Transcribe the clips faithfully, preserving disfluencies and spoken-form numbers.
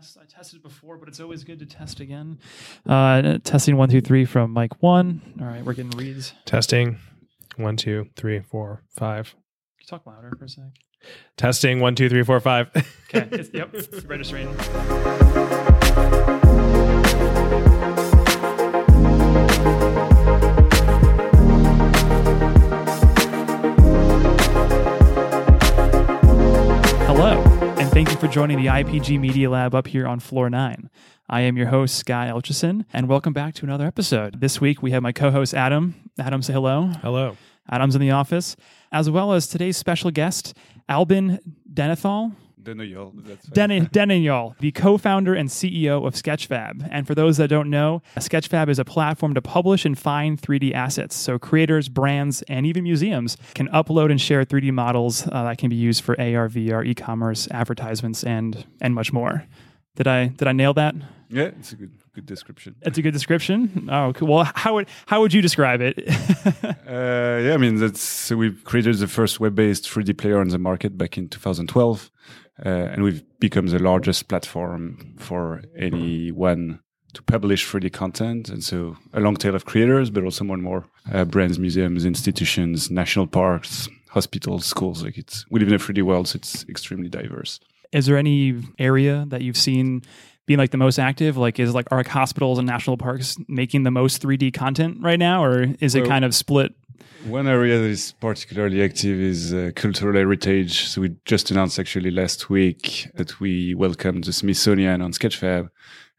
test. I tested before, but it's always good to test again. Uh, testing one, two, three from mic one. All right, we're getting reads. Testing one, two, three, four, five. Can you talk louder for a sec? Testing one, two, three, four, five. Okay. It's, yep. It's registering. Hello, and thank you for joining the I P G Media Lab up here on Floor nine. I am your host, Sky Elchison, and welcome back to another episode. This week, we have my co-host, Adam. Adam, say hello. Hello. Adam's in the office, as well as today's special guest, Alban Denoyel. Denoyel, that's right. Denoyel, the co-founder and C E O of Sketchfab. And for those that don't know, Sketchfab is a platform to publish and find three D assets. So creators, brands, and even museums can upload and share three D models uh, that can be used for A R, V R, e-commerce, advertisements, and and much more. Did I did I nail that? Yeah, it's a good good description. It's a good description. Oh, cool. Well, how would how would you describe it? uh, yeah, I mean, that's we created the first web-based three D player on the market back in two thousand twelve, uh, and we've become the largest platform for anyone to publish three D content, and so a long tail of creators, but also more and more uh, brands, museums, institutions, national parks, hospitals, schools. Like it's we live in a three D world, so it's extremely diverse. Is there any area that you've seen being like the most active? Like, is like are like hospitals and national parks making the most three D content right now, or is it well, kind of split? One area that is particularly active is uh, cultural heritage. So we just announced actually last week that we welcomed the Smithsonian on Sketchfab,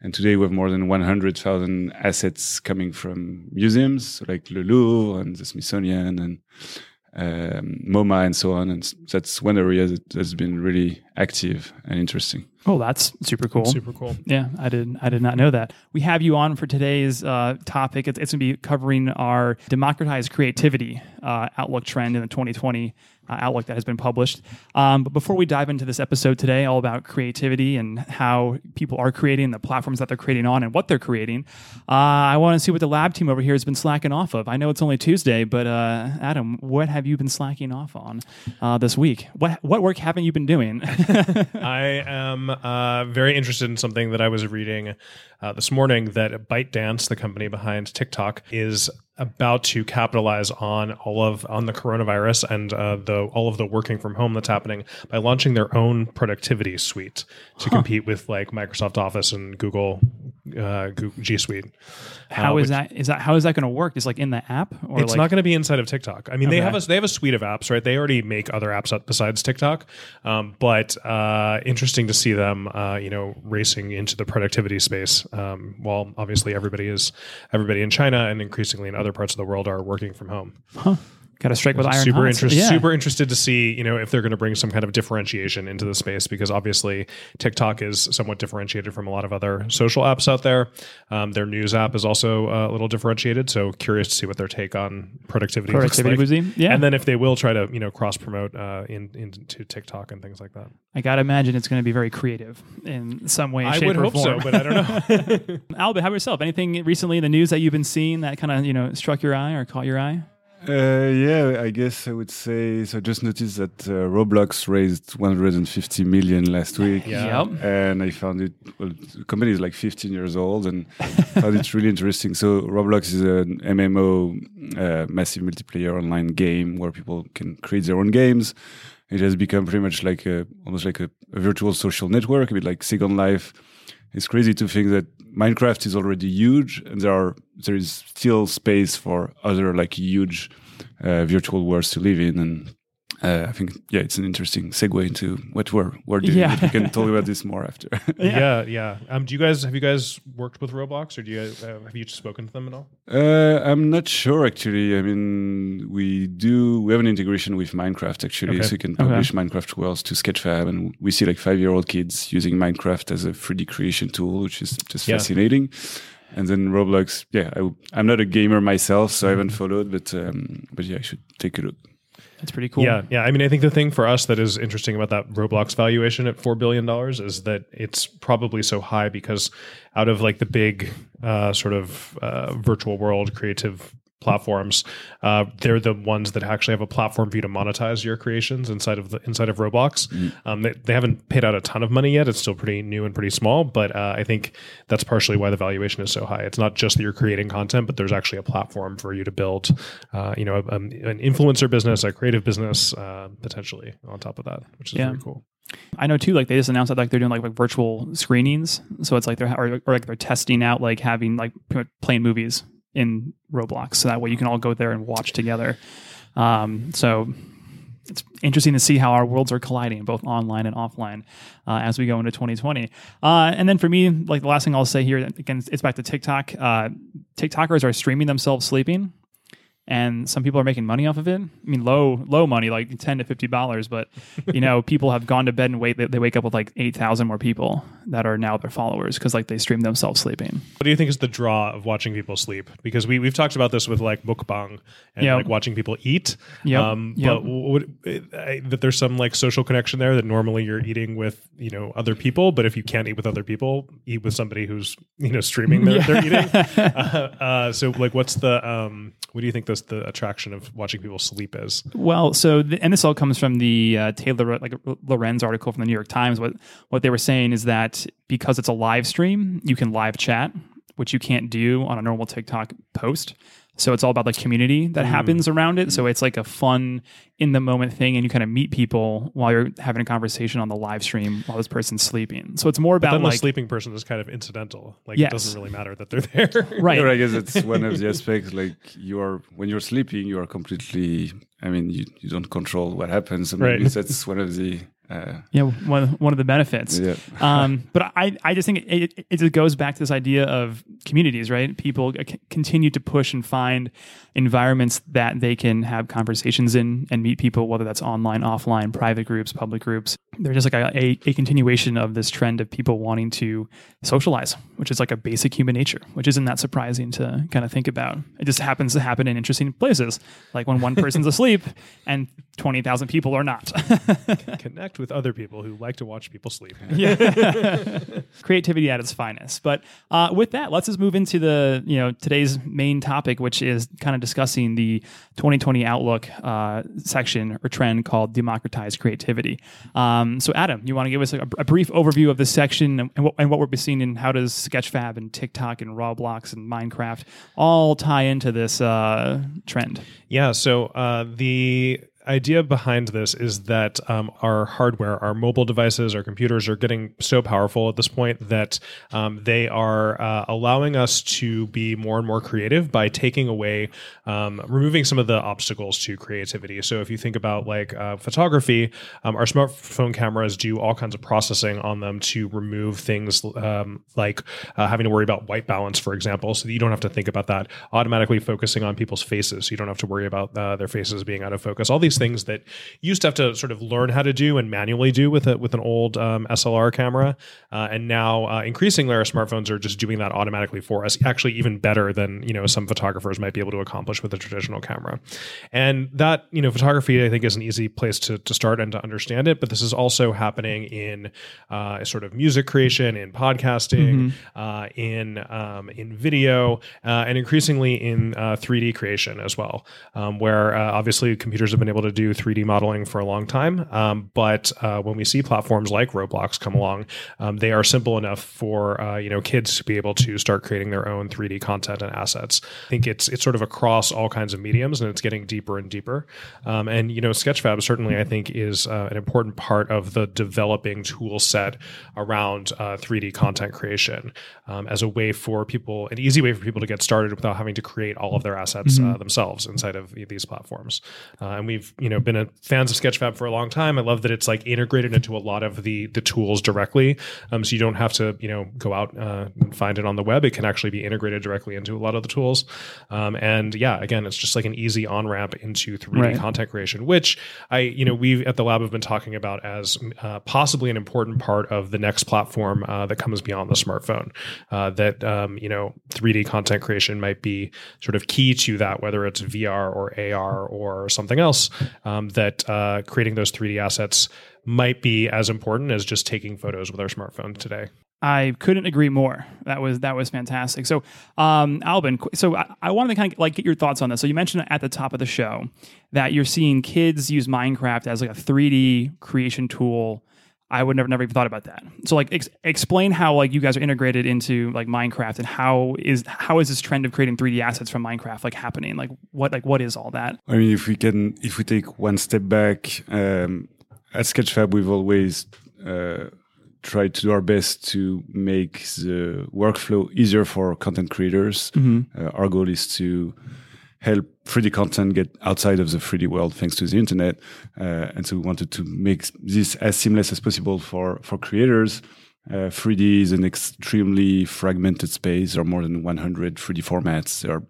and today we have more than one hundred thousand assets coming from museums so like Le Louvre and the Smithsonian and. Um, MoMA and so on, and that's one area that has been really active and interesting. Oh, that's super cool! Super cool. Yeah, I did. I did not know that. We have you on for today's uh, topic. It's, it's going to be covering our democratized creativity uh, outlook trend in the twenty twenty uh, outlook that has been published. Um, but before we dive into this episode today, all about creativity and how people are creating, the platforms that they're creating on, and what they're creating, uh, I want to see what the lab team over here has been slacking off of. I know it's only Tuesday, but uh, Adam, what have you been slacking off on uh, this week? What what work haven't you been doing? I am uh, very interested in something that I was reading uh, this morning that ByteDance, the company behind TikTok, is about to capitalize on all of on the coronavirus and uh, the all of the working from home that's happening by launching their own productivity suite to huh. compete with like Microsoft Office and Google uh, G Suite. Uh, how is which, that? Is that how is that going to work? Is like in the app? Or it's like, not going to be inside of TikTok. I mean, okay. they have a they have a suite of apps, right? They already make other apps up besides TikTok, um, but uh, interesting to see them, uh, you know, racing into the productivity space. Um, while obviously everybody is everybody in China and increasingly in other parts of the world are working from home. Huh. Got a strike with iron. Super interested. Yeah. Super interested to see, you know, if they're going to bring some kind of differentiation into the space, because obviously TikTok is somewhat differentiated from a lot of other social apps out there. Um, their news app is also uh, a little differentiated. So curious to see what their take on productivity. Productivity looks like. Yeah. And then if they will try to, you know, cross promote uh, in, into TikTok and things like that. I gotta imagine it's going to be very creative in some way, shape, or form. I would hope so, but I don't know. Albert, how about yourself? Anything recently in the news that you've been seeing that kind of, you know, struck your eye or caught your eye? Uh, yeah, I guess I would say, so I just noticed that uh, Roblox raised one hundred fifty million last week. Yeah. Yep. And I found it, well, the company is like fifteen years old and found it really interesting. So Roblox is an M M O, uh, massive multiplayer online game where people can create their own games. It has become pretty much like a, almost like a, a virtual social network, a bit like Second Life. It's crazy to think that Minecraft is already huge, and there are there is still space for other like huge uh, virtual worlds to live in. And uh, I think yeah, it's an interesting segue into what we're we're doing. Yeah. We can talk about this more after. yeah, yeah. yeah. Um, do you guys have you guys worked with Roblox, or do you guys, uh, have you spoken to them at all? Uh, I'm not sure actually. I mean, we do we have an integration with Minecraft actually, okay. so you can publish okay. Minecraft worlds to Sketchfab, and we see like five-year-old kids using Minecraft as a three D creation tool, which is just yeah. fascinating. And then Roblox, yeah, I, I'm not a gamer myself, so mm-hmm. I haven't followed, but um, but yeah, I should take a look. That's pretty cool. Yeah, yeah. I mean, I think the thing for us that is interesting about that Roblox valuation at four billion dollars is that it's probably so high because out of like the big uh, sort of uh, virtual world creative platforms. Uh, they're the ones that actually have a platform for you to monetize your creations inside of the, inside of Roblox. Mm. Um, they, they haven't paid out a ton of money yet. It's still pretty new and pretty small, but uh, I think that's partially why the valuation is so high. It's not just that you're creating content, but there's actually a platform for you to build, uh, you know, a, a, an influencer business, a creative business, uh, potentially on top of that, which is yeah. very cool. I know too, like they just announced that like they're doing like, like virtual screenings. So it's like they're, or, or like they're testing out, like having like playing movies in Roblox. So that way you can all go there and watch together. Um, so it's interesting to see how our worlds are colliding both online and offline uh, as we go into twenty twenty. Uh, and then for me, like the last thing I'll say here, again, it's back to TikTok. Uh, TikTokers are streaming themselves sleeping. And some people are making money off of it. I mean, low, low money, like ten to fifty dollars. But you know, people have gone to bed and wait. They, they wake up with like eight thousand more people that are now their followers because like they stream themselves sleeping. What do you think is the draw of watching people sleep? Because we we've talked about this with like mukbang and yep. like watching people eat. Yeah. Um, yep. But would, I, that there's some like social connection there that normally you're eating with you know other people, but if you can't eat with other people, eat with somebody who's you know streaming their, yeah. their eating. Uh, uh, so like, what's the um, what do you think? The, the attraction of watching people sleep is? Well, so, the, and this all comes from the uh, Taylor like Lorenz article from the New York Times. What what they were saying is that because it's a live stream, you can live chat, which you can't do on a normal TikTok post. So it's all about the community that mm. happens around it. So it's like a fun, in the moment thing, and you kind of meet people while you're having a conversation on the live stream while this person's sleeping. So it's more about but then like the sleeping person is kind of incidental. Like yes. it doesn't really matter that they're there. Right. You know, I guess it's one of the aspects. Like you are when you're sleeping, you are completely. I mean, you, you don't control what happens. And right. Maybe that's one of the. Uh, yeah, one one of the benefits. Yeah. um, but I, I just think it, it, it just goes back to this idea of communities, right? People c- continue to push and find environments that they can have conversations in and meet people, whether that's online, offline, private groups, public groups. They're just like a, a, a continuation of this trend of people wanting to socialize, which is like a basic human nature, which isn't that surprising to kind of think about. It just happens to happen in interesting places, like when one person's asleep and twenty thousand people are not. Connect with other people who like to watch people sleep. Yeah. Creativity at its finest. But uh, with that, let's just move into the you know today's main topic, which is kind of discussing the twenty twenty outlook uh, section or trend called democratized creativity. Um, so Adam, you want to give us a, a brief overview of this section and, and, what, and what we're seeing, and how does Sketchfab and TikTok and Roblox and Minecraft all tie into this uh, trend? Yeah. So uh, the idea behind this is that um, our hardware, our mobile devices, our computers are getting so powerful at this point that um, they are uh, allowing us to be more and more creative by taking away, um, removing some of the obstacles to creativity. So if you think about like uh, photography, um, our smartphone cameras do all kinds of processing on them to remove things um, like uh, having to worry about white balance, for example, so that you don't have to think about that, automatically focusing on people's faces. So you don't have to worry about uh, their faces being out of focus. All these things that you used to have to sort of learn how to do and manually do with a, with an old um, S L R camera. Uh, and now uh, increasingly our smartphones are just doing that automatically for us, actually even better than, you know, some photographers might be able to accomplish with a traditional camera. And that, you know, photography, I think, is an easy place to, to start and to understand it. But this is also happening in uh, sort of music creation, in podcasting, mm-hmm. uh, in, um, in video, uh, and increasingly in uh, three D creation as well, um, where uh, obviously computers have been able to do three D modeling for a long time. Um, but uh, when we see platforms like Roblox come along, um, they are simple enough for uh, you know kids to be able to start creating their own three D content and assets. I think it's it's sort of across all kinds of mediums, and it's getting deeper and deeper. Um, and you know, Sketchfab certainly, I think, is uh, an important part of the developing tool set around uh, three D content creation um, as a way for people, an easy way for people to get started without having to create all of their assets mm-hmm. uh, themselves inside of these platforms. Uh, and we've you know, been a fans of Sketchfab for a long time. I love that it's like integrated into a lot of the the tools directly. Um, so you don't have to, you know, go out uh, and find it on the web. It can actually be integrated directly into a lot of the tools. Um, and yeah, again, it's just like an easy on-ramp into three D right. content creation, which I, you know, we at the lab have been talking about as uh, possibly an important part of the next platform uh, that comes beyond the smartphone. Uh, that, um, you know, three D content creation might be sort of key to that, whether it's V R or A R or something else. Um, that uh, creating those three D assets might be as important as just taking photos with our smartphone today. I couldn't agree more. That was that was fantastic. So, um, Alban, so I, I wanted to kind of like get your thoughts on this. So you mentioned at the top of the show that you're seeing kids use Minecraft as like a three D creation tool. I would never, never even thought about that. So, like, ex- explain how like you guys are integrated into like Minecraft, and how is how is this trend of creating three D assets from Minecraft like happening? Like, what like what is all that? I mean, if we can, if we take one step back, um, at Sketchfab, we've always uh, tried to do our best to make the workflow easier for content creators. Mm-hmm. Uh, our goal is to help three D content get outside of the three D world thanks to the internet. Uh, and so we wanted to make this as seamless as possible for, for creators. Uh, three D is an extremely fragmented space. There are more than one hundred three D formats. There are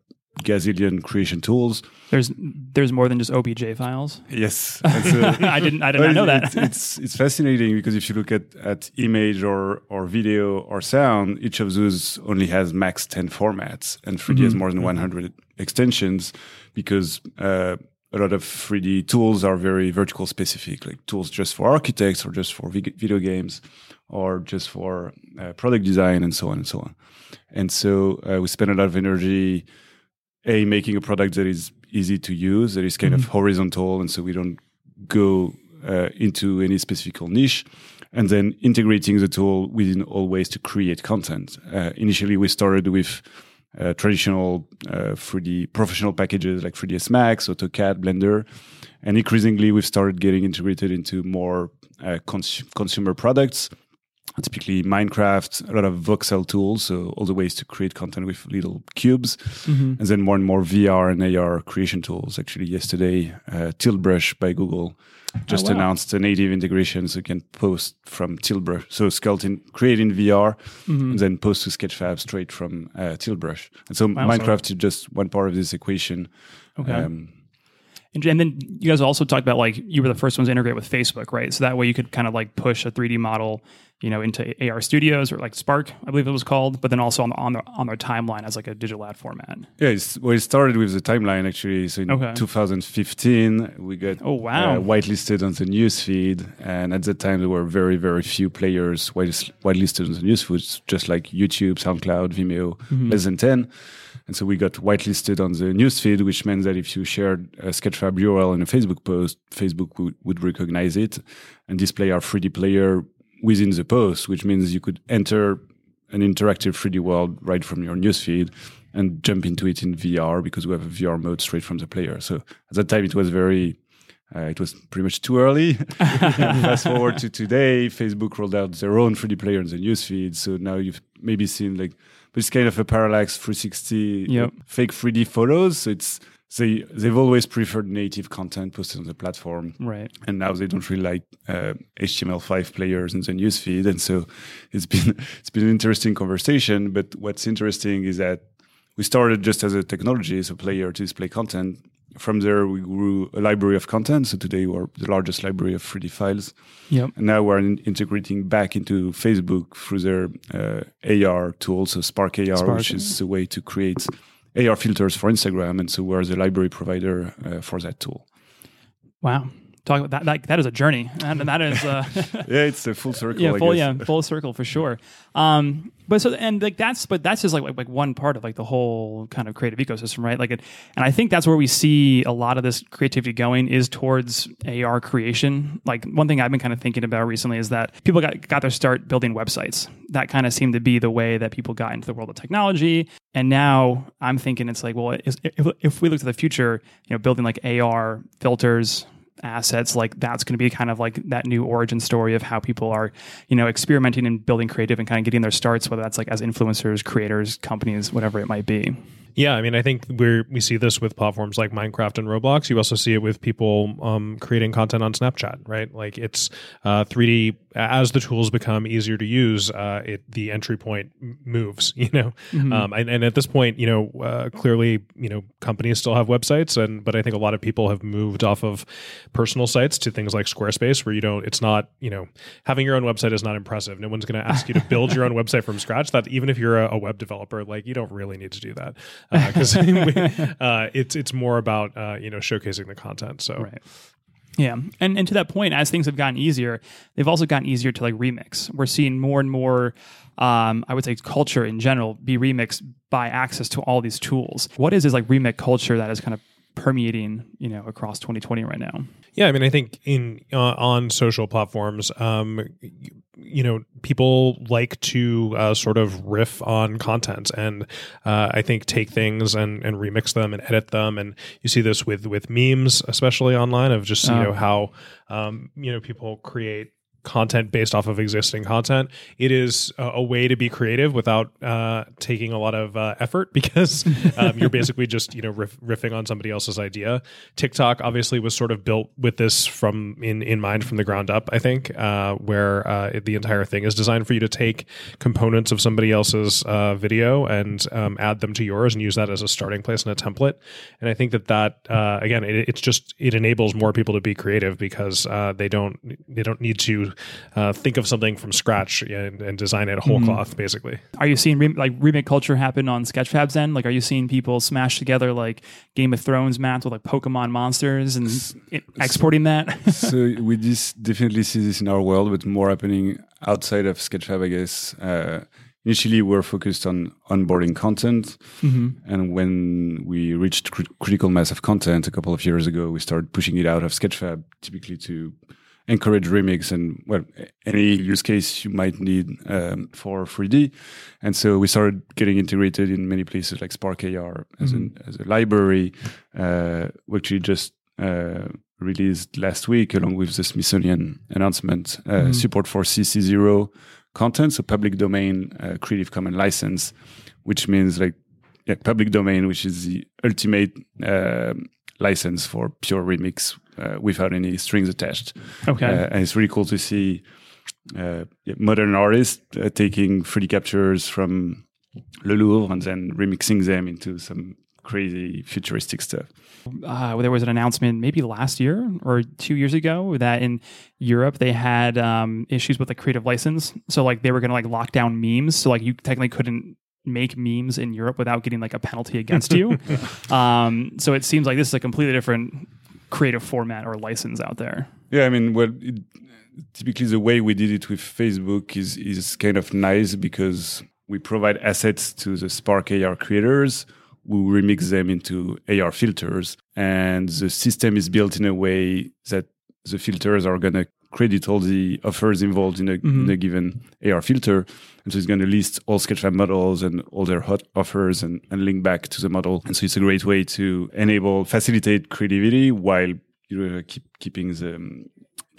gazillion creation tools. There's there's more than just O B J files. Yes. So, I didn't I did not know that. it's it's fascinating because if you look at, at image or, or video or sound, each of those only has max ten formats, and three D mm-hmm. has more than one hundred extensions because uh, a lot of three D tools are very vertical specific, like tools just for architects or just for video games or just for uh, product design and so on and so on. And so uh, we spend a lot of energy A, making a product that is easy to use, that is kind mm-hmm. of horizontal, and so we don't go uh, into any specific niche, and then integrating the tool within all ways to create content. Uh, initially, we started with uh, traditional uh, three D professional packages like three D S Max, AutoCAD, Blender, and increasingly we've started getting integrated into more uh, cons- consumer products, typically Minecraft, a lot of voxel tools, so all the ways to create content with little cubes, mm-hmm. and then more and more V R and A R creation tools. Actually, yesterday, uh, Tilt Brush by Google just oh, wow. announced a native integration, so you can post from Tilt Brush. So skeleton create in V R, mm-hmm. and then post to Sketchfab straight from uh, Tilt Brush. And so wow, Minecraft sorry. is just one part of this equation. Okay. Um, And then you guys also talked about like you were the first ones to integrate with Facebook, right? So that way you could kind of like push a three D model, you know, into A R Studios or like Spark, I believe it was called, but then also on the, on, the, on their timeline as like a digital ad format. Yeah, it's, well, it started with the timeline actually. So in okay. two thousand fifteen, we got oh, wow. uh, whitelisted on the newsfeed, and at that time there were very, very few players white, whitelisted on the newsfeed, just like YouTube, SoundCloud, Vimeo, mm-hmm. less than ten. And so we got whitelisted on the newsfeed, which meant that if you shared a Sketchfab U R L in a Facebook post, Facebook w- would recognize it and display our three D player within the post, which means you could enter an interactive three D world right from your newsfeed and jump into it in V R because we have a V R mode straight from the player. So at that time, it was very... Uh, it was pretty much too early. Fast forward to today, Facebook rolled out their own three D player in the newsfeed. So now you've maybe seen like this kind of a parallax three sixty yep. like, fake three D photos. So it's they they've always preferred native content posted on the platform, right? And now they don't really like uh, H T M L five players in the newsfeed. And so it's been it's been an interesting conversation. But what's interesting is that we started just as a technology, as a player to display content. From there, we grew a library of content. So today, we're the largest library of three D files. Yep. And now we're in- integrating back into Facebook through their uh, A R tools, so Spark A R, Spark. which is a way to create A R filters for Instagram. And so we're the library provider uh, for that tool. Wow. Talk about that, like that is a journey, and that is uh, yeah, it's a full circle. Yeah, full I guess. yeah, full circle for sure. Um, but so and like that's but that's just like, like like one part of like the whole kind of creative ecosystem, right? Like, it, and I think that's where we see a lot of this creativity going is towards A R creation. Like one thing I've been kind of thinking about recently is that people got got their start building websites. That kind of seemed to be the way that people got into the world of technology. And now I'm thinking it's like, well, if if we look to the future, you know, building like A R filters. Assets like that's going to be kind of like that new origin story of how people are, you know, experimenting and building creative and kind of getting their starts, whether that's like as influencers, creators, companies, whatever it might be. Yeah, I mean, I think we we see this with platforms like Minecraft and Roblox. You also see it with people um, creating content on Snapchat, right? Like it's uh, three D. As the tools become easier to use, uh, it the entry point moves. You know, mm-hmm. um, and, and at this point, you know, uh, clearly, you know, companies still have websites, and but I think a lot of people have moved off of personal sites to things like Squarespace, where you don't. It's not, you know, having your own website is not impressive. No one's going to ask you to build your own website from scratch. That even if you're a, a web developer, like you don't really need to do that. because uh, uh, it's it's more about uh, you know showcasing the content. So, right. Yeah. And, and to that point, as things have gotten easier, they've also gotten easier to like remix. We're seeing more and more, um, I would say culture in general, be remixed by access to all these tools. What is this like remix culture that is kind of permeating, you know, across twenty twenty right now? Yeah. I mean, I think in, uh, on social platforms, um, you know, people like to uh, sort of riff on content and uh, I think take things and, and remix them and edit them. And you see this with, with memes, especially online, of just, you oh. know, how, um, you know, people create content based off of existing content. It is a, a way to be creative without uh, taking a lot of uh, effort, because um, you're basically just, you know, riff, riffing on somebody else's idea. TikTok obviously was sort of built with this from in, in mind from the ground up, I think, uh, where uh, it, the entire thing is designed for you to take components of somebody else's uh, video and um, add them to yours and use that as a starting place and a template. And I think that that, uh, again, it, it's just, it enables more people to be creative because uh, they don't, they don't need to Uh, think of something from scratch and, and design it whole mm. cloth, basically. Are you seeing re- like remake culture happen on Sketchfab's end? Like, are you seeing people smash together like Game of Thrones maps with like Pokemon monsters and S- it, exporting so, that? So we just definitely see this in our world, but more happening outside of Sketchfab, I guess. Uh, initially, we're focused on onboarding content, mm-hmm. and when we reached cr- critical mass of content a couple of years ago, we started pushing it out of Sketchfab, typically to encourage remix and, well, any use case you might need um, for three D. And so we started getting integrated in many places like Spark A R as, mm-hmm. an, as a library, uh, which we just uh, released last week along with the Smithsonian announcement, uh, mm-hmm. support for C C zero content, so public domain uh, Creative Commons license, which means like yeah, public domain, which is the ultimate uh, license for pure remix Uh, without any strings attached. Okay. Uh, and it's really cool to see uh, modern artists uh, taking three D captures from Le Louvre and then remixing them into some crazy futuristic stuff. Uh, well, there was an announcement maybe last year or two years ago that in Europe they had um, issues with the creative license. So like they were going to like lock down memes. So like you technically couldn't make memes in Europe without getting like a penalty against you. um, so it seems like this is a completely different creative format or license out there. Yeah, I mean, well, it, typically the way we did it with Facebook is is kind of nice because we provide assets to the Spark A R creators, we remix them into A R filters, and the system is built in a way that the filters are going to credit all the offers involved in a, mm-hmm. in a given A R filter. And so it's going to list all Sketchfab models and all their hot offers and, and link back to the model. And so it's a great way to enable, facilitate creativity while you know, keep, keeping the um,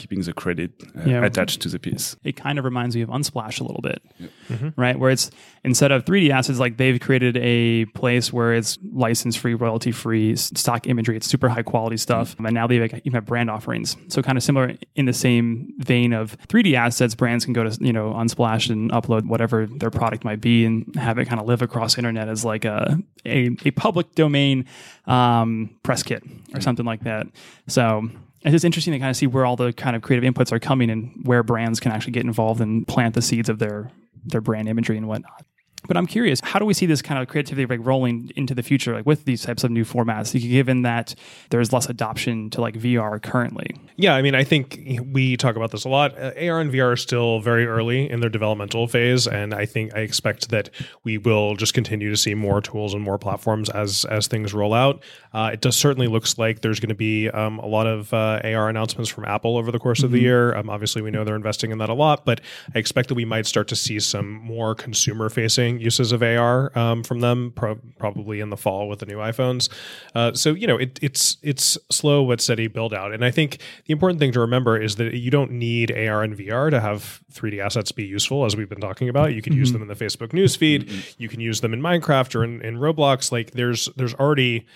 keeping the credit uh, yeah. attached to the piece. It kind of reminds me of Unsplash a little bit, yeah. mm-hmm. right? Where it's, instead of three D assets, like they've created a place where it's license-free, royalty-free, stock imagery. It's super high-quality stuff. Mm-hmm. And now they like, even have brand offerings. So kind of similar in the same vein of three D assets, brands can go to, you know, Unsplash and upload whatever their product might be and have it kind of live across the internet as like a, a, a public domain um, press kit or mm-hmm. something like that. So it's just interesting to kind of see where all the kind of creative inputs are coming and where brands can actually get involved and plant the seeds of their their brand imagery and whatnot. But I'm curious, how do we see this kind of creativity like rolling into the future, like with these types of new formats, given that there's less adoption to like V R currently? Yeah, I mean, I think we talk about this a lot. Uh, A R and V R are still very early in their developmental phase, and I think I expect that we will just continue to see more tools and more platforms as as things roll out. Uh, it does certainly looks like there's going to be um, a lot of uh, A R announcements from Apple over the course mm-hmm. of the year. Um, obviously, we know they're investing in that a lot, but I expect that we might start to see some more consumer-facing uses of A R um, from them, pro- probably in the fall with the new iPhones. Uh, so, you know, it, it's it's slow but steady build out. And I think the important thing to remember is that you don't need A R and V R to have three D assets be useful, as we've been talking about. You can mm-hmm. use them in the Facebook newsfeed. Mm-hmm. You can use them in Minecraft or in, in Roblox. Like there's there's already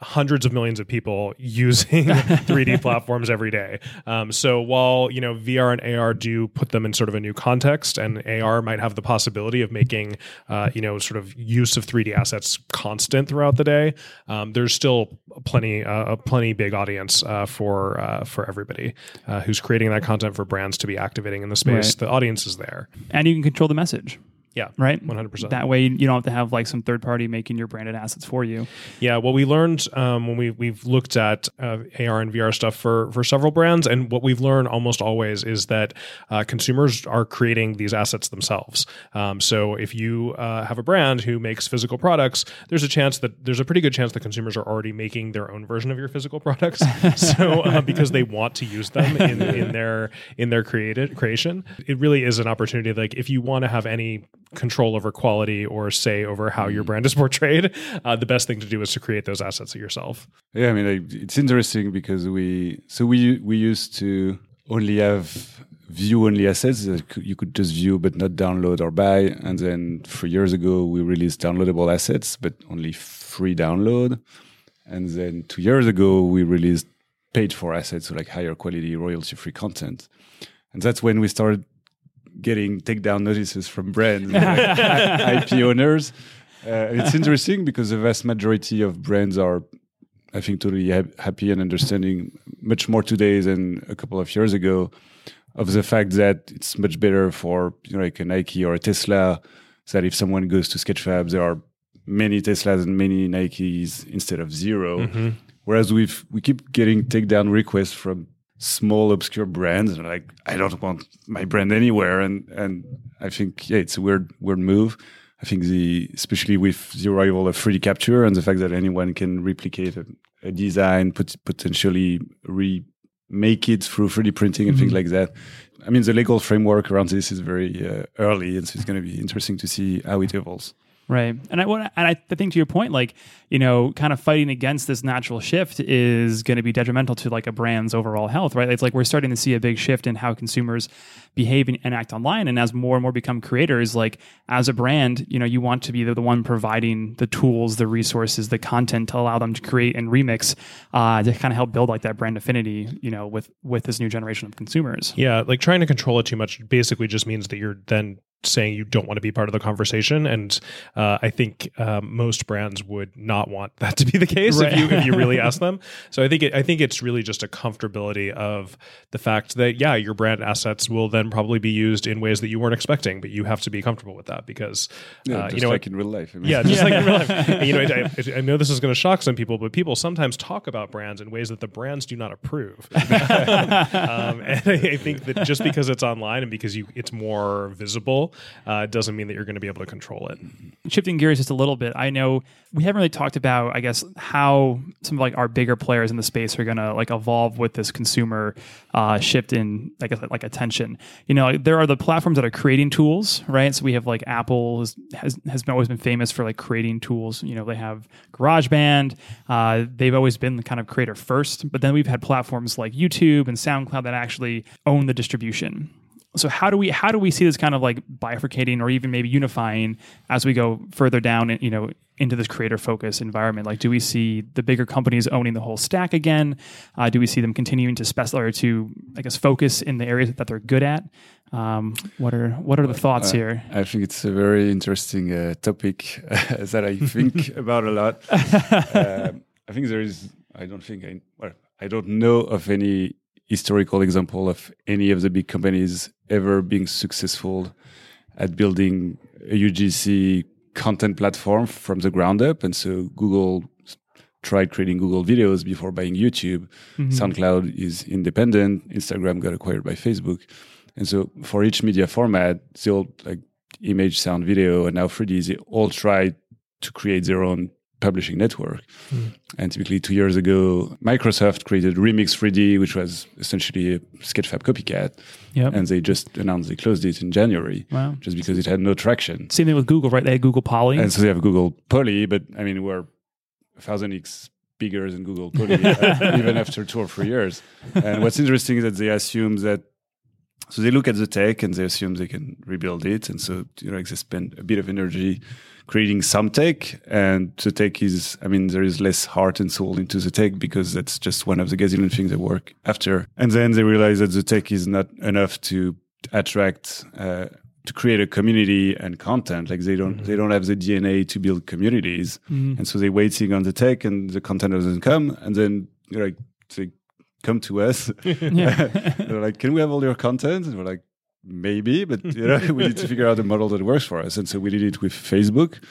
hundreds of millions of people using three D platforms every day. Um, so while, you know, V R and A R do put them in sort of a new context, and A R might have the possibility of making, uh, you know, sort of use of three D assets constant throughout the day, um, there's still plenty, uh, a plenty big audience uh, for uh, for everybody uh, who's creating that content for brands to be activating in the space. Right. The audience is there. And you can control the message. Yeah. Right? one hundred percent. That way you don't have to have like some third party making your branded assets for you. Yeah. What we learned um, when we, we've looked at uh, A R and V R stuff for, for several brands, and what we've learned almost always is that uh, consumers are creating these assets themselves. Um, so if you uh, have a brand who makes physical products, there's a chance that there's a pretty good chance that consumers are already making their own version of your physical products. so uh, because they want to use them in, in their in their created creation. It really is an opportunity. Like if you want to have any control over quality or say over how your brand is portrayed, uh, the best thing to do is to create those assets yourself. Yeah, I mean, I, it's interesting because we so we we used to only have view only assets that you could just view but not download or buy, and then three years ago we released downloadable assets but only free download, and then two years ago we released paid for assets, so like higher quality royalty free content, and that's when we started getting takedown notices from brands, like I P owners. Uh, it's interesting because the vast majority of brands are, I think, totally ha- happy and understanding much more today than a couple of years ago of the fact that it's much better for, you know, like a Nike or a Tesla, that if someone goes to Sketchfab, there are many Teslas and many Nikes instead of zero. Mm-hmm. Whereas we've we keep getting takedown requests from small obscure brands, and like, I don't want my brand anywhere, and and I think yeah, it's a weird weird move. I think the especially with the arrival of three D capture and the fact that anyone can replicate a, a design, put, potentially remake it through three D printing and mm-hmm. things like that. I mean, the legal framework around this is very uh, early, and so it's going to be interesting to see how it evolves. Right. And I and I think to your point, like, you know, kind of fighting against this natural shift is going to be detrimental to like a brand's overall health, right? It's like we're starting to see a big shift in how consumers behave and act online. And as more and more become creators, like as a brand, you know, you want to be the, the one providing the tools, the resources, the content to allow them to create and remix uh, to kind of help build like that brand affinity, you know, with, with this new generation of consumers. Yeah. Like trying to control it too much basically just means that you're then saying you don't want to be part of the conversation, and uh, I think uh, most brands would not want that to be the case, right? if you if you really ask them. So I think it, I think it's really just a comfortability of the fact that yeah, your brand assets will then probably be used in ways that you weren't expecting, but you have to be comfortable with that because yeah, uh, just you know, like in real life. I mean. Yeah, just like in real life. And, you know, I, I, I know this is going to shock some people, but people sometimes talk about brands in ways that the brands do not approve. um, and I, I think that just because it's online and because you it's more visible. Uh, doesn't mean that you're going to be able to control it. Shifting gears just a little bit, I know we haven't really talked about, I guess, how some of like our bigger players in the space are going to like evolve with this consumer uh, shift in, I guess, like attention. You know, there are the platforms that are creating tools, right? So we have like Apple has has, has been, always been famous for like creating tools. You know, they have GarageBand. Uh, they've always been the kind of creator first, but then we've had platforms like YouTube and SoundCloud that actually own the distribution. So how do we how do we see this kind of like bifurcating or even maybe unifying as we go further down, and, you know, into this creator focused environment? Like, do we see the bigger companies owning the whole stack again? Uh, do we see them continuing to special or to I guess focus in the areas that they're good at? Um, what are what are the thoughts uh, here? I think it's a very interesting uh, topic that I think about a lot. uh, I think there is. I don't think I. Well, I don't know of any historical example of any of the big companies ever being successful at building a U G C content platform from the ground up. And so Google tried creating Google videos before buying YouTube. Mm-hmm. SoundCloud is independent. Instagram got acquired by Facebook. And so for each media format, the old like image, sound, video, and now three D, they all tried to create their own publishing network. Mm. And typically two years ago, Microsoft created Remix three D, which was essentially a Sketchfab copycat. Yep. And they just announced they closed it in January. Wow. Just because it had no traction. Same thing with Google, right? They had Google Poly. And so they have Google Poly, but I mean, we're a thousand X bigger than Google Poly, uh, even after two or three years. And what's interesting is that they assume that, so they look at the tech and they assume they can rebuild it. And so, you know, like they spend a bit of energy creating some tech, and the tech is, I mean, there is less heart and soul into the tech because that's just one of the gazillion things they work after. And then they realize that the tech is not enough to attract, uh, to create a community and content. Like they don't, mm-hmm. they don't have the D N A to build communities. Mm-hmm. And so they're waiting on the tech and the content doesn't come. And then you know, like, they come to us. They're like, can we have all your content? And we're like, Maybe, but you know, we need to figure out a model that works for us. And so we did it with Facebook.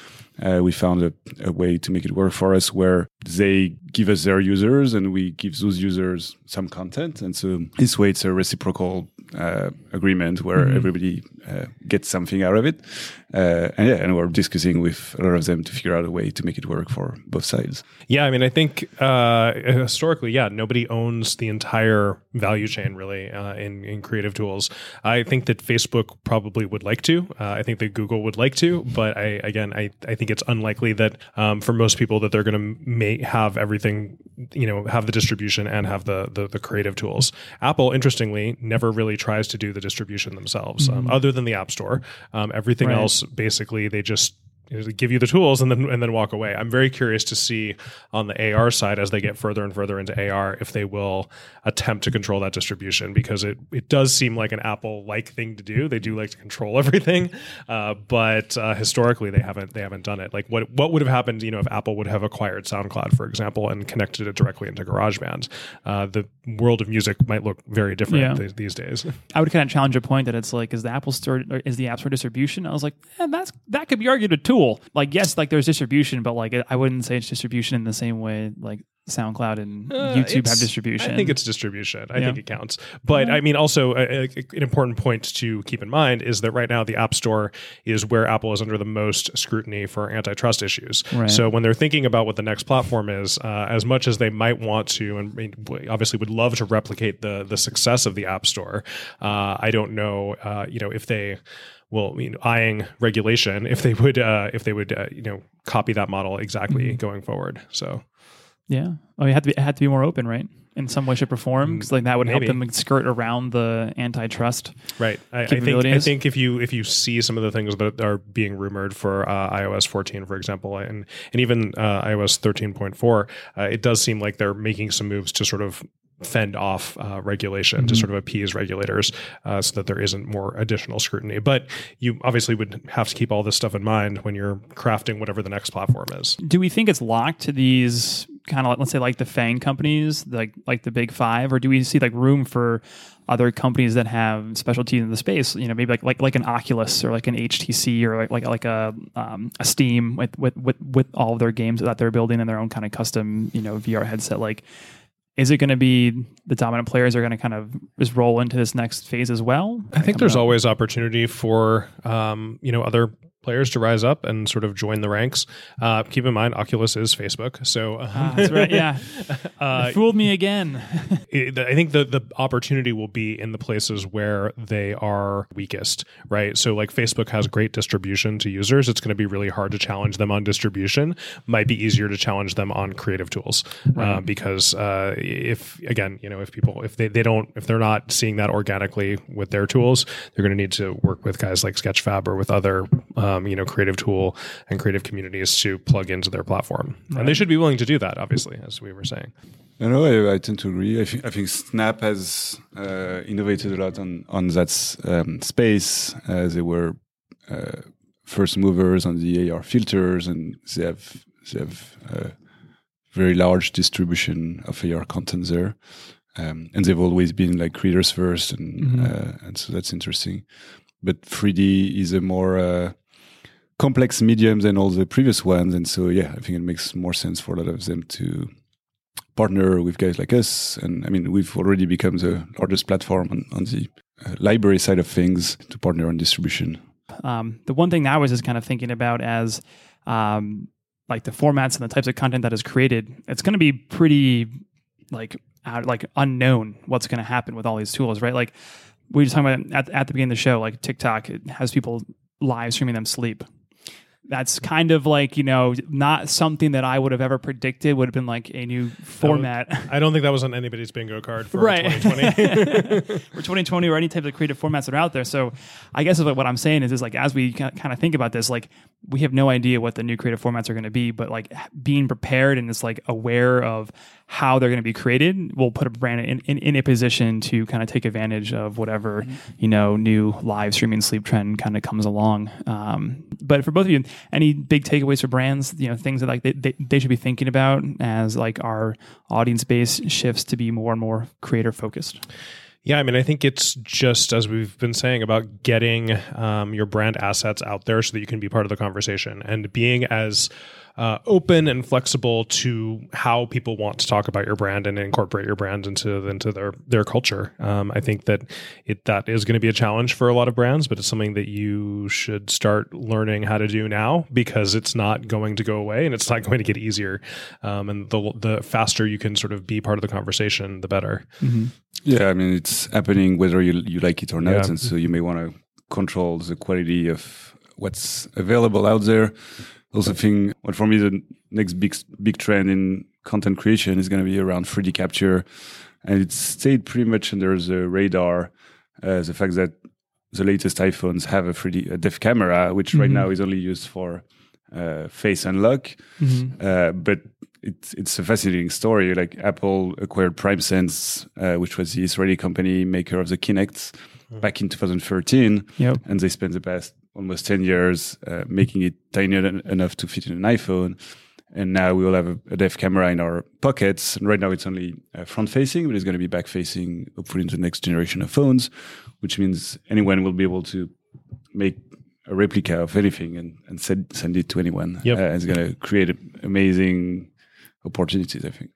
Uh, we found a, a way to make it work for us where they give us their users and we give those users some content. And so this way, it's a reciprocal uh, agreement where mm-hmm. everybody uh, gets something out of it. Uh, and yeah, and we're discussing with a lot of them to figure out a way to make it work for both sides. Yeah, I mean, I think uh, historically, yeah, nobody owns the entire value chain really uh, in, in creative tools. I think that Facebook probably would like to. Uh, I think that Google would like to. But I again, I, I think it's unlikely that um, for most people that they're going to may have everything, you know, have the distribution and have the, the the creative tools. Apple, interestingly, never really tries to do the distribution themselves, mm-hmm. um, other than the App Store. Um, everything right. else, basically, they just give you the tools and then and then walk away. I'm very curious to see on the A R side as they get further and further into A R if they will attempt to control that distribution, because it, it does seem like an Apple-like thing to do. They do like to control everything, uh, but uh, historically they haven't they haven't done it. Like what what would have happened, you know, if Apple would have acquired SoundCloud, for example, and connected it directly into GarageBand? Uh, the world of music might look very different yeah. th- these days. I would kind of challenge a point that it's like, is the Apple Store or is the App Store distribution? I was like, eh, that's that could be argued a tool. Like, yes, like there's distribution, but like I wouldn't say it's distribution in the same way like SoundCloud and uh, YouTube have distribution. I think it's distribution. I yeah. think it counts. But yeah. I mean, also a, a, an important point to keep in mind is that right now the App Store is where Apple is under the most scrutiny for antitrust issues. Right. So when they're thinking about what the next platform is, uh, as much as they might want to, and I mean, obviously would love to replicate the the success of the App Store, uh, I don't know, uh, you know, if they. Well, I mean, eyeing regulation if they would, uh, if they would, uh, you know, copy that model exactly mm-hmm. going forward. So, yeah, oh, you had to be had to be more open, right? In some way, shape, or form, because like that would Maybe. help them skirt around the antitrust. Right. I, I think I think if you if you see some of the things that are being rumored for uh, iOS fourteen, for example, and and even uh, iOS thirteen point four, uh, it does seem like they're making some moves to sort of fend off uh, regulation mm-hmm. to sort of appease regulators uh, so that there isn't more additional scrutiny. But you obviously would have to keep all this stuff in mind when you're crafting whatever the next platform is. Do we think it's locked to these kind of, like, let's say, like the FAANG companies, like like the big five, or do we see like room for other companies that have specialties in the space, you know, maybe like, like, like an Oculus or like an H T C or like like, like a um, a Steam with, with, with, with all of their games that they're building and their own kind of custom, you know, V R headset? Like, is it going to be the dominant players are going to kind of just roll into this next phase as well? I think there's out? always opportunity for, um, you know, other players to rise up and sort of join the ranks. Uh, keep in mind, Oculus is Facebook. So um, ah, that's right. Yeah. uh, it fooled me again. it, I think the, the opportunity will be in the places where they are weakest, right? So like Facebook has great distribution to users. It's going to be really hard to challenge them on distribution. Might be easier to challenge them on creative tools. Right. Uh, because uh, if, again, you know, if people, if they, they don't, if they're not seeing that organically with their tools, they're going to need to work with guys like Sketchfab or with other, um, Um, you know, creative tool and creative communities to plug into their platform. Right. And they should be willing to do that, obviously, as we were saying. You know, I, I tend to agree. I, th- I think Snap has uh, innovated a lot on, on that um, space. Uh, they were uh, first movers on the A R filters, and they have, they have a very large distribution of A R content there. Um, and they've always been like creators first, and mm-hmm. uh, and so that's interesting. But three D is a more... Uh, complex mediums than all the previous ones, and so yeah, I think it makes more sense for a lot of them to partner with guys like us. And I mean, we've already become the largest platform on, on the uh, library side of things to partner on distribution. Um, the one thing I was just kind of thinking about as um, like the formats and the types of content that is created, it's going to be pretty like out, like unknown what's going to happen with all these tools, right? Like we were just talking about at, at the beginning of the show, like TikTok, it has people live streaming them sleep. That's kind of like, you know, not something that I would have ever predicted would have been like a new format. Would, I don't think that was on anybody's bingo card for right. twenty twenty. For twenty twenty or any type of creative formats that are out there. So I guess what I'm saying is, is like, as we kind of think about this, like we have no idea what the new creative formats are going to be, but like being prepared and just like aware of how they're going to be created will put a brand in, in, in a position to kind of take advantage of whatever, mm-hmm. you know, new live streaming sleep trend kind of comes along. Um, but for both of you, any big takeaways for brands, you know, things that like they, they, they should be thinking about as like our audience base shifts to be more and more creator focused? Yeah, I mean, I think it's just, as we've been saying, about getting um, your brand assets out there so that you can be part of the conversation and being as uh, open and flexible to how people want to talk about your brand and incorporate your brand into into their their culture. Um, I think that it that is going to be a challenge for a lot of brands, but it's something that you should start learning how to do now because it's not going to go away and it's not going to get easier. Um, and the the faster you can sort of be part of the conversation, the better. Mm-hmm. Yeah, I mean, it's happening whether you you like it or not, yeah. And so you may want to control the quality of what's available out there. Also, think what for me the next big big trend in content creation is going to be around three D capture, and it stayed pretty much under the radar. Uh, the fact that the latest iPhones have a three D a depth camera, which mm-hmm. right now is only used for uh, face unlock, mm-hmm. uh, but It's it's a fascinating story. Like Apple acquired PrimeSense, uh, which was the Israeli company maker of the Kinects, back in two thousand thirteen, yep. And they spent the past almost ten years uh, making it tiny en- enough to fit in an iPhone. And now we will have a, a depth camera in our pockets. And right now it's only uh, front-facing, but it's going to be back-facing, hopefully in the next generation of phones, which means anyone will be able to make a replica of anything and, and send, send it to anyone. Yep. Uh, it's going to create a, amazing opportunities, I think.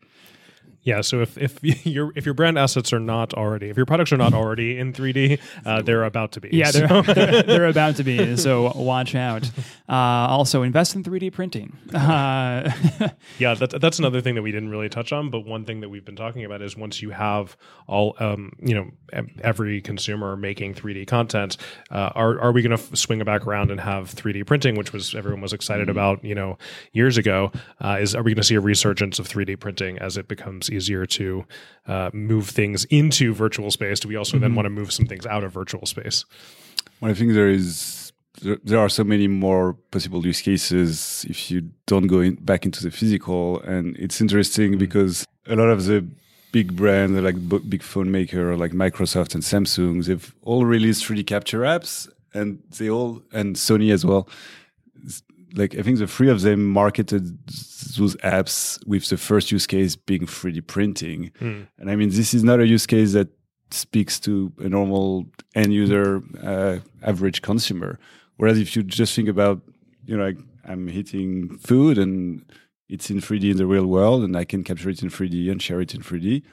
Yeah, so if if your if your brand assets are not already, if your products are not already in three D, uh, they're about to be. Yeah, they're, so. they're about to be, so watch out. Uh, also, invest in three D printing. Uh, yeah, that's, that's another thing that we didn't really touch on, but one thing that we've been talking about is once you have all, um, you know, every consumer making three D content, uh, are are we going to f- swing it back around and have three D printing, which was everyone was excited mm-hmm. about, you know, years ago? Uh, is are we going to see a resurgence of three D printing as it becomes easier to uh, move things into virtual space? Do we also mm-hmm. then want to move some things out of virtual space? Well, I think there is there, there are so many more possible use cases if you don't go in, back into the physical. And it's interesting mm-hmm. because a lot of the big brands, like big phone maker, like Microsoft and Samsung, they've all released three D capture apps, and they all and Sony as well. Like, I think the three of them marketed those apps with the first use case being three D printing. Mm. And I mean, this is not a use case that speaks to a normal end user, uh, average consumer. Whereas if you just think about, you know, like I'm eating food and it's in three D in the real world and I can capture it in three D and share it in three D.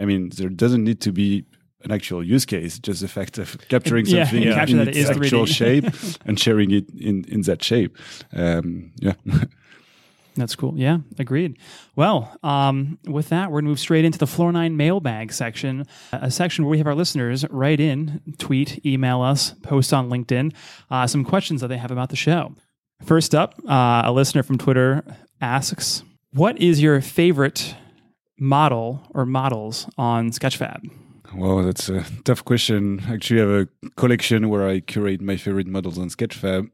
I mean, there doesn't need to be an actual use case, just the fact of capturing yeah, something yeah. in its actual shape and sharing it in, in that shape. Um, yeah. That's cool. Yeah, agreed. Well, um, with that, we're going to move straight into the Floor nine mailbag section, a section where we have our listeners write in, tweet, email us, post on LinkedIn, uh, some questions that they have about the show. First up, uh, a listener from Twitter asks, what is your favorite model or models on Sketchfab? Well, that's a tough question. Actually, I have a collection where I curate my favorite models on Sketchfab.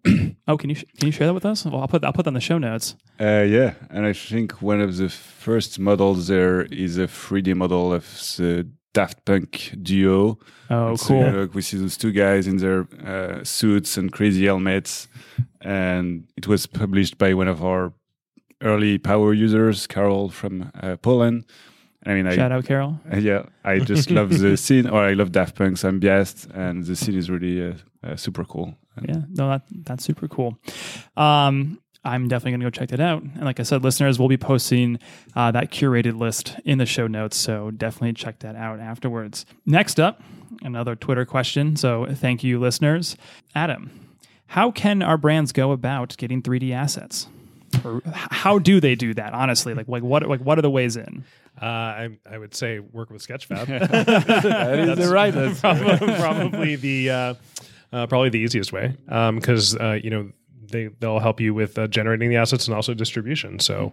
oh, can you sh- can you share that with us? Well, I'll put I'll put that in the show notes. Uh, yeah, and I think one of the first models there is a three D model of the Daft Punk duo. Oh, so, cool! You know, we see those two guys in their uh, suits and crazy helmets, and it was published by one of our early power users, Carol from uh, Poland. I mean, shout I, out, Carol. Yeah, I just love the scene, or I love Daft Punk, so I'm biased, and the scene is really uh, uh, super cool. And yeah, no, that, that's super cool. Um, I'm definitely going to go check that out. And like I said, listeners, we'll be posting uh, that curated list in the show notes, so definitely check that out afterwards. Next up, another Twitter question, so thank you, listeners. Adam, how can our brands go about getting three D assets? Or how do they do that, honestly? Like, like what like what are the ways in? Uh, I I would say work with Sketchfab. that is That's the right. That's probably, probably the uh, uh, probably the easiest way because um, uh, you know they they'll help you with uh, generating the assets and also distribution. So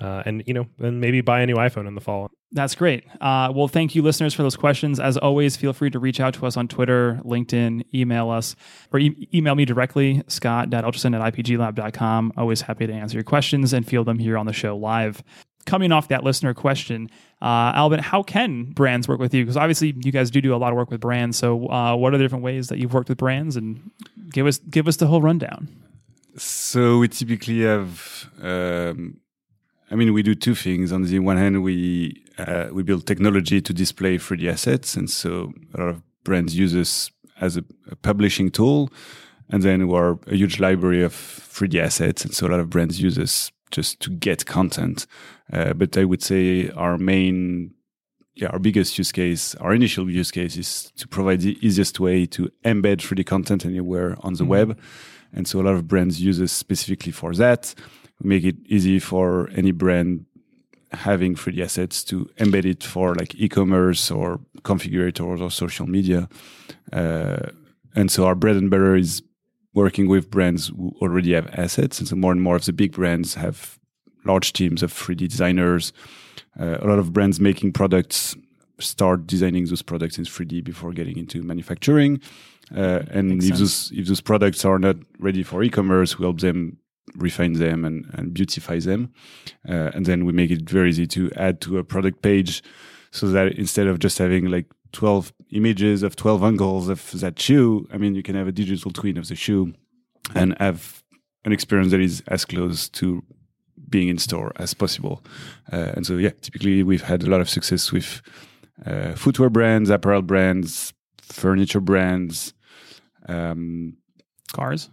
uh, and you know then maybe buy a new iPhone in the fall. That's great. Uh, well, thank you, listeners, for those questions. As always, feel free to reach out to us on Twitter, LinkedIn, email us, or e- email me directly, scott dot elchison at i p g lab dot com. Always happy to answer your questions and field them here on the show live. Coming off that listener question, uh, Alban, how can brands work with you? Because obviously you guys do do a lot of work with brands. So uh, what are the different ways that you've worked with brands? And give us give us the whole rundown. So we typically have... Um I mean, we do two things. On the one hand, we uh, we build technology to display three D assets, and so a lot of brands use us as a, a publishing tool. And then we're a huge library of three D assets, and so a lot of brands use us just to get content. Uh, but I would say our main, yeah, our biggest use case, our initial use case is to provide the easiest way to embed three D content anywhere on the mm-hmm. web. And so a lot of brands use us specifically for that. We make it easy for any brand having three D assets to embed it for like e-commerce or configurators or social media. Uh, and so our bread and butter is working with brands who already have assets. And so more and more of the big brands have large teams of three D designers. Uh, a lot of brands making products start designing those products in three D before getting into manufacturing. Uh, and if those, if those products are not ready for e-commerce, we help them refine them and, and beautify them. Uh, and then we make it very easy to add to a product page so that instead of just having like twelve images of twelve angles of that shoe, I mean, you can have a digital twin of the shoe and have an experience that is as close to being in store as possible. Uh, and so, yeah, typically we've had a lot of success with uh, footwear brands, apparel brands, furniture brands, um, cars.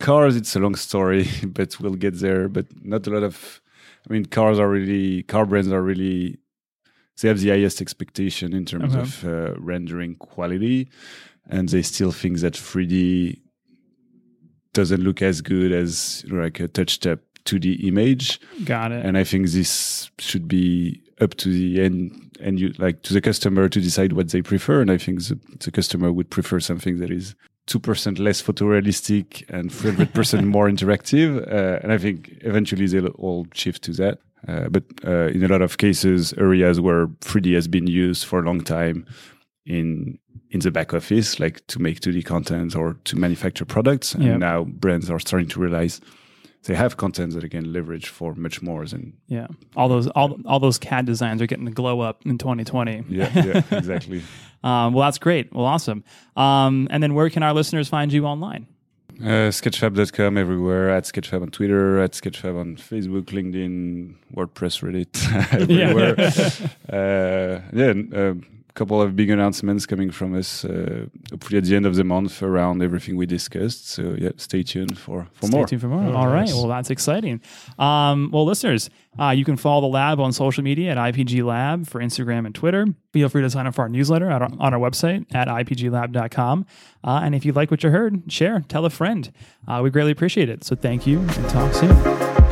Cars, it's a long story, but we'll get there. But not a lot of, I mean, cars are really, car brands are really, they have the highest expectation in terms okay. of uh, rendering quality. And they still think that three D doesn't look as good as like a touched up two D image. Got it. And I think this should be up to the end, and you like to the customer to decide what they prefer. And I think the, the customer would prefer something that is two percent less photorealistic and three hundred percent more interactive. Uh, and I think eventually they'll all shift to that. Uh, but uh, in a lot of cases, areas where three D has been used for a long time in in the back office, like to make two D content or to manufacture products. And yep. now brands are starting to realize they have content that they can leverage for much more than yeah. All those all all those C A D designs are getting the glow up in twenty twenty. Yeah, yeah, exactly. um, well, that's great. Well, awesome. Um, and then, where can our listeners find you online? Uh, Sketchfab dot com everywhere. At Sketchfab on Twitter. At Sketchfab on Facebook, LinkedIn, WordPress, Reddit. everywhere. Yeah. uh, yeah. Um, couple of big announcements coming from us uh, hopefully at the end of the month around everything we discussed. So yeah, stay tuned for, for stay more. Stay tuned for more. Oh, All nice. right. Well, that's exciting. Um, well, listeners, uh, you can follow the lab on social media at I P G Lab for Instagram and Twitter. Feel free to sign up for our newsletter at our, on our website at I P G lab dot com. Uh, and if you like what you heard, share, tell a friend. Uh, we greatly appreciate it. So thank you and talk soon.